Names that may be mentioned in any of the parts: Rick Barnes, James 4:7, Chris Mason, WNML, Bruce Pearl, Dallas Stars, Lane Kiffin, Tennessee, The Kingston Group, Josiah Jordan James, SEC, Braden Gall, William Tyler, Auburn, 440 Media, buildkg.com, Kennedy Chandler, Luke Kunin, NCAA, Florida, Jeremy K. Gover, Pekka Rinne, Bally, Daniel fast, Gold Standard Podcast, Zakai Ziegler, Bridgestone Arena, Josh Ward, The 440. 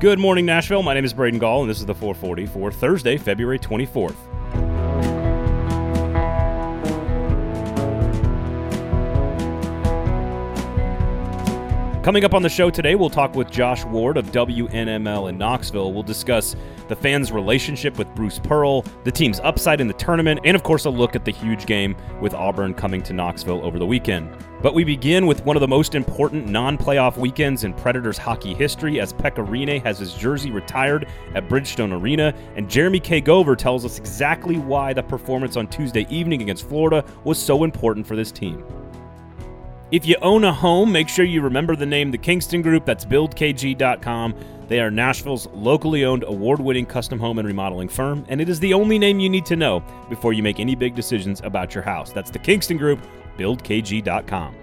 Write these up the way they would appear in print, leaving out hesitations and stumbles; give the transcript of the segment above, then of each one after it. Good morning, Nashville. My name is Braden Gall, and this is the 440 for Thursday, February 24th. Coming up on the show today, we'll talk with Josh Ward of WNML in Knoxville. We'll discuss the fans' relationship with Bruce Pearl, the team's upside in the tournament, and of course a look at the huge game with Auburn coming to Knoxville over the weekend. But we begin with one of the most important non-playoff weekends in Predators hockey history, as Pekka Rinne has his jersey retired at Bridgestone Arena, and Jeremy K. Gover tells us exactly why the performance on Tuesday evening against Florida was so important for this team. If you own a home, make sure you remember the name The Kingston Group. That's buildkg.com. They are Nashville's locally owned, award-winning custom home and remodeling firm, and it is the only name you need to know before you make any big decisions about your house. That's The Kingston Group, buildkg.com.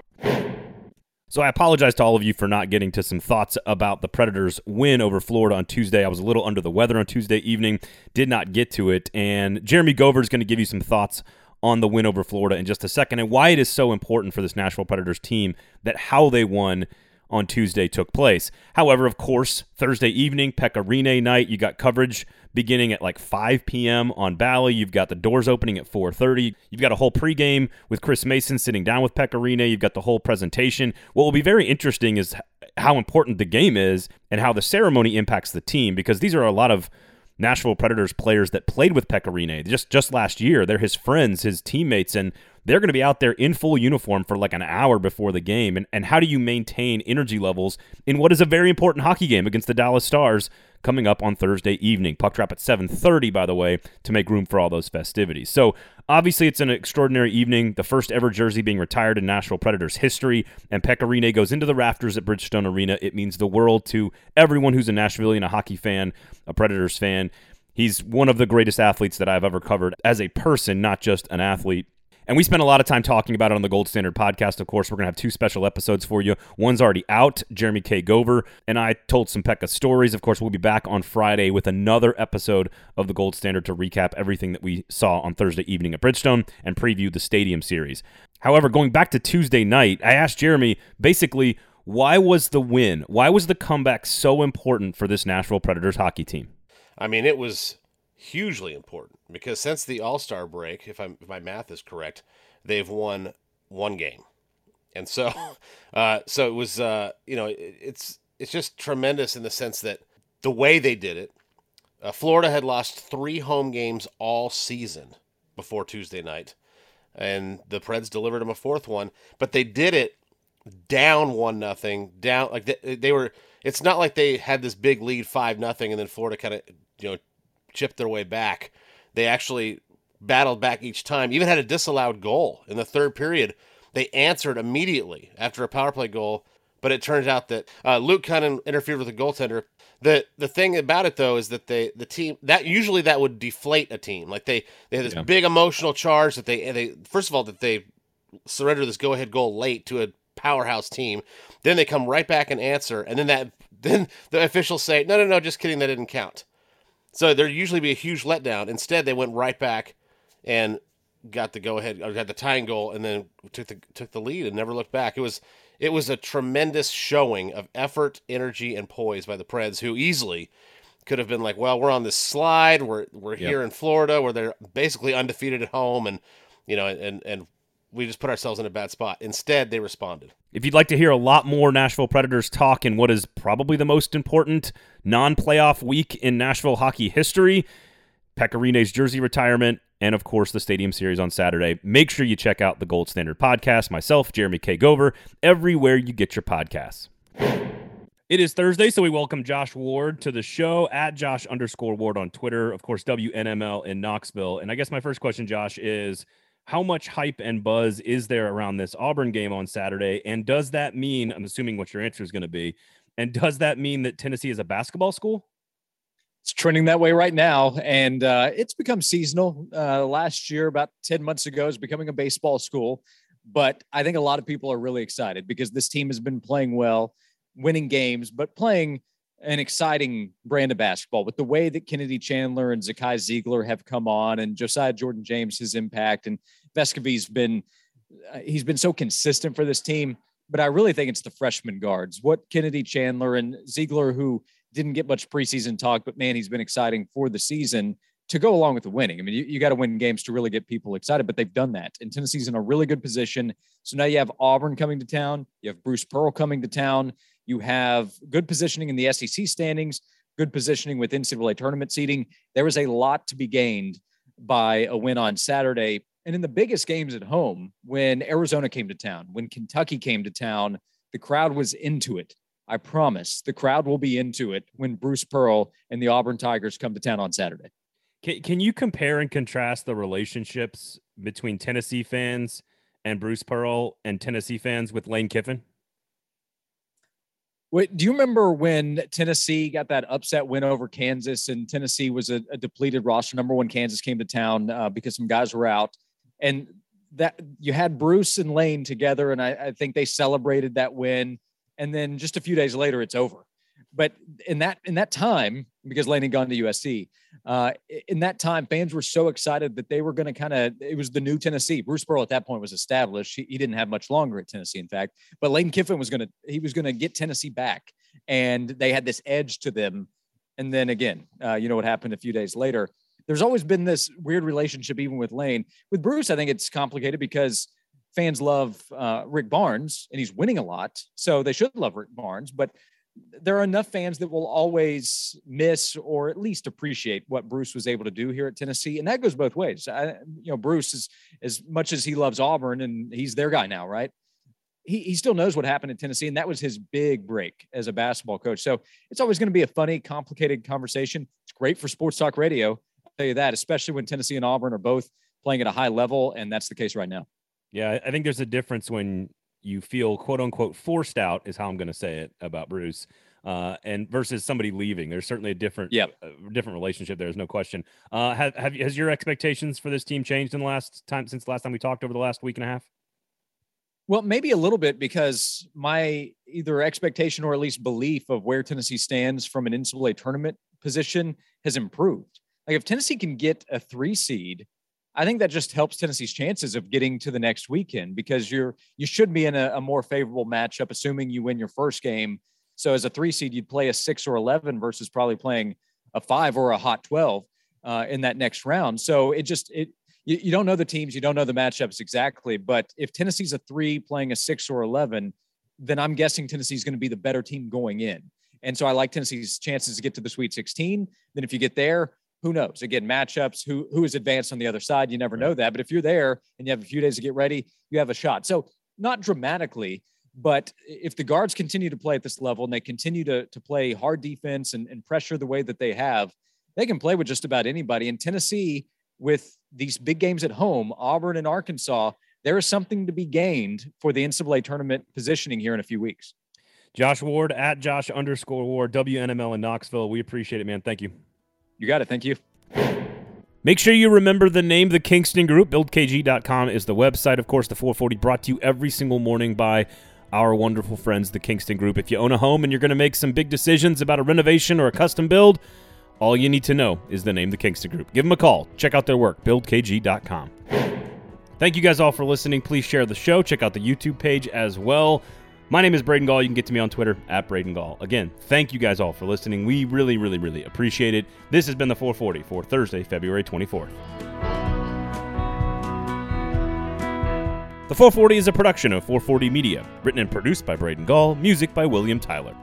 So I apologize to all of you for not getting to some thoughts about the Predators' win over Florida on Tuesday. I was a little under the weather on Tuesday evening, did not get to it, and Jeremy Gover is going to give you some thoughts on the win over Florida in just a second, and why it is so important for this Nashville Predators team that how they won on Tuesday took place. However, of course, Thursday evening, Pekka Rinne night, you got coverage beginning at like 5 p.m. on Bally. You've got the doors opening at 4:30. You've got a whole pregame with Chris Mason sitting down with Pekka Rinne. You've got the whole presentation. What will be very interesting is how important the game is and how the ceremony impacts the team, because these are a lot of Nashville Predators players that played with Pekka Rinne just last year. They're his friends, his teammates, and they're going to be out there in full uniform for like an hour before the game. And how do you maintain energy levels in what is a very important hockey game against the Dallas Stars coming up on Thursday evening? Puck drop at 7:30, by the way, to make room for all those festivities. So obviously it's an extraordinary evening, the first ever jersey being retired in Nashville Predators history, and Pekka Rinne goes into the rafters at Bridgestone Arena. It means the world to everyone who's a Nashvilleian, a hockey fan, a Predators fan. He's one of the greatest athletes that I've ever covered as a person, not just an athlete. And we spent a lot of time talking about it on the Gold Standard Podcast. Of course, we're going to have two special episodes for you. One's already out. Jeremy K. Gover and I told some Pekka stories. Of course, we'll be back on Friday with another episode of the Gold Standard to recap everything that we saw on Thursday evening at Bridgestone and preview the Stadium Series. However, going back to Tuesday night, I asked Jeremy basically, why was the win? Why was the comeback so important for this Nashville Predators hockey team? I mean, it was hugely important, because since the All-Star break, if my math is correct, they've won one game, and so it was it's just tremendous in the sense that the way they did it. Florida had lost three home games all season before Tuesday night, and the Preds delivered them a fourth one, but they did it down 1-0, down like they were. It's not like they had this big lead 5-0 and then Florida kind of chipped their way back. They actually battled back each time, even had a disallowed goal in the third period. They answered immediately after a power play goal, but it turns out that Luke Kunin interfered with the goaltender. The thing about it, though, is that the team that usually that would deflate a team. Like they had this big emotional charge that they first of all that they surrender this go ahead goal late to a powerhouse team, then they come right back and answer, and then the officials say no, just kidding, that didn't count. So there'd usually be a huge letdown. Instead, they went right back and got the go-ahead, or got the tying goal, and then took the lead and never looked back. It was a tremendous showing of effort, energy, and poise by the Preds, who easily could have been like, well, we're on this slide, we're here in Florida, where they're basically undefeated at home, and and we just put ourselves in a bad spot. Instead, they responded. If you'd like to hear a lot more Nashville Predators talk in what is probably the most important non-playoff week in Nashville hockey history, Pekka Rinne's jersey retirement, and of course the Stadium Series on Saturday, make sure you check out the Gold Standard Podcast, myself, Jeremy K. Gover, everywhere you get your podcasts. It is Thursday, so we welcome Josh Ward to the show, at Josh_Ward on Twitter, of course, WNML in Knoxville. And I guess my first question, Josh, is how much hype and buzz is there around this Auburn game on Saturday? And does that mean, I'm assuming what your answer is going to be, and does that mean that Tennessee is a basketball school? It's trending that way right now, and it's become seasonal. Last year, about 10 months ago, it's becoming a baseball school. But I think a lot of people are really excited because this team has been playing well, winning games, but playing an exciting brand of basketball. With the way that Kennedy Chandler and Zakai Ziegler have come on, and Josiah Jordan James, his impact, and Vescovy's been, he's been so consistent for this team, but I really think it's the freshman guards. What Kennedy Chandler and Ziegler, who Didn't get much preseason talk, but man, he's been exciting for the season to go along with the winning. I mean, you got to win games to really get people excited, but they've done that. And Tennessee's in a really good position. So now you have Auburn coming to town. You have Bruce Pearl coming to town. You have good positioning in the SEC standings, good positioning with NCAA tournament seeding. There was a lot to be gained by a win on Saturday. And in the biggest games at home, when Arizona came to town, when Kentucky came to town, the crowd was into it. I promise the crowd will be into it when Bruce Pearl and the Auburn Tigers come to town on Saturday. Can you compare and contrast the relationships between Tennessee fans and Bruce Pearl and Tennessee fans with Lane Kiffin? Wait, do you remember when Tennessee got that upset win over Kansas and Tennessee was a depleted roster? Number one, Kansas came to town because some guys were out, and that you had Bruce and Lane together. And I think they celebrated that win. And then just a few days later, it's over. But in that time, because Lane had gone to USC, in that time, fans were so excited that they were going to it was the new Tennessee. Bruce Pearl at that point was established. He didn't have much longer at Tennessee, in fact. But Lane Kiffin was going to get Tennessee back. And they had this edge to them. And then again, you know what happened a few days later. There's always been this weird relationship, even with Lane. With Bruce, I think it's complicated because fans love Rick Barnes, and he's winning a lot. So they should love Rick Barnes, but there are enough fans that will always miss or at least appreciate what Bruce was able to do here at Tennessee. And that goes both ways. Bruce is, as much as he loves Auburn, and he's their guy now, right? He still knows what happened in Tennessee, and that was his big break as a basketball coach. So it's always going to be a funny, complicated conversation. It's great for sports talk radio, I'll tell you that, especially when Tennessee and Auburn are both playing at a high level, and that's the case right now. Yeah, I think there's a difference when you feel quote unquote forced out, is how I'm going to say it about Bruce, and versus somebody leaving. There's certainly a different relationship. There's no question. Has your expectations for this team changed in the since the last time we talked, over the last week and a half? Well, maybe a little bit, because my either expectation or at least belief of where Tennessee stands from an NCAA tournament position has improved. Like, if Tennessee can get a 3 seed, I think that just helps Tennessee's chances of getting to the next weekend, because you should be in a more favorable matchup, assuming you win your first game. So as a 3 seed, you'd play a 6 or 11 versus probably playing a 5 or a hot 12 in that next round. So you don't know the teams, you don't know the matchups exactly, but if Tennessee's a 3 playing a 6 or 11, then I'm guessing Tennessee's going to be the better team going in. And so I like Tennessee's chances to get to the Sweet 16. Then if you get there, who knows? Again, matchups, who is advanced on the other side, you never know that. But if you're there and you have a few days to get ready, you have a shot. So not dramatically, but if the guards continue to play at this level and they continue to play hard defense and pressure the way that they have, they can play with just about anybody. And Tennessee, with these big games at home, Auburn and Arkansas, there is something to be gained for the NCAA tournament positioning here in a few weeks. Josh Ward, at Josh_Ward, WNML in Knoxville. We appreciate it, man. Thank you. You got it. Thank you. Make sure you remember the name, The Kingston Group. Buildkg.com is the website. Of course, the 440 brought to you every single morning by our wonderful friends, The Kingston Group. If you own a home and you're going to make some big decisions about a renovation or a custom build, all you need to know is the name, The Kingston Group. Give them a call. Check out their work. Buildkg.com. Thank you guys all for listening. Please share the show. Check out the YouTube page as well. My name is Braden Gall. You can get to me on Twitter, at Braden Gall. Again, thank you guys all for listening. We really, really, really appreciate it. This has been the 440 for Thursday, February 24th. The 440 is a production of 440 Media, written and produced by Braden Gall, music by William Tyler.